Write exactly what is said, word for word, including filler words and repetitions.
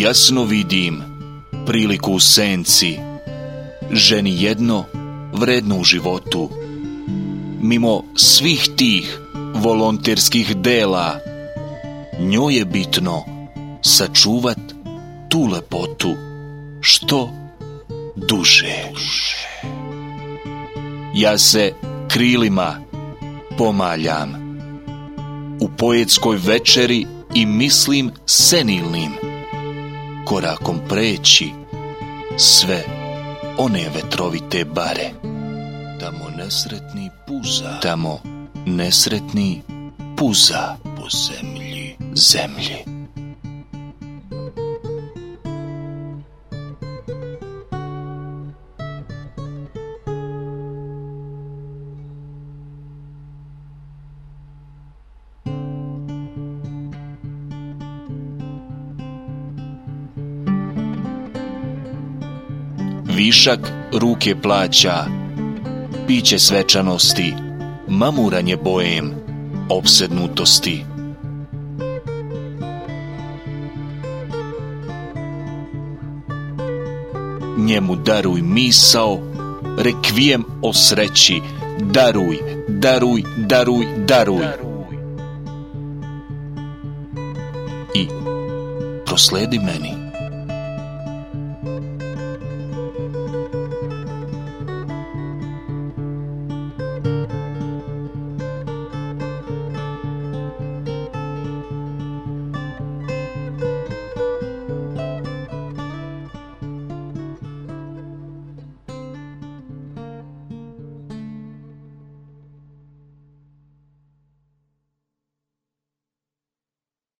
jasno vidim priliku u senci, ženi jedno vredno u životu. Mimo svih tih volonterskih dela, njoj je bitno sačuvat tu lepotu što duže. Ja se krilima pomaljam u poetskoj večeri i mislim senilnim korakom preći sve one vetrovite bare. Tamo nesretni puza, tamo nesretni puza po zemlji, zemlji. Višak ruke plaća, piće svečanosti, mamuranje bojem, opsednutosti. Njemu daruj misao, rekvijem o sreći, daruj, daruj, daruj, daruj. I prosledi meni.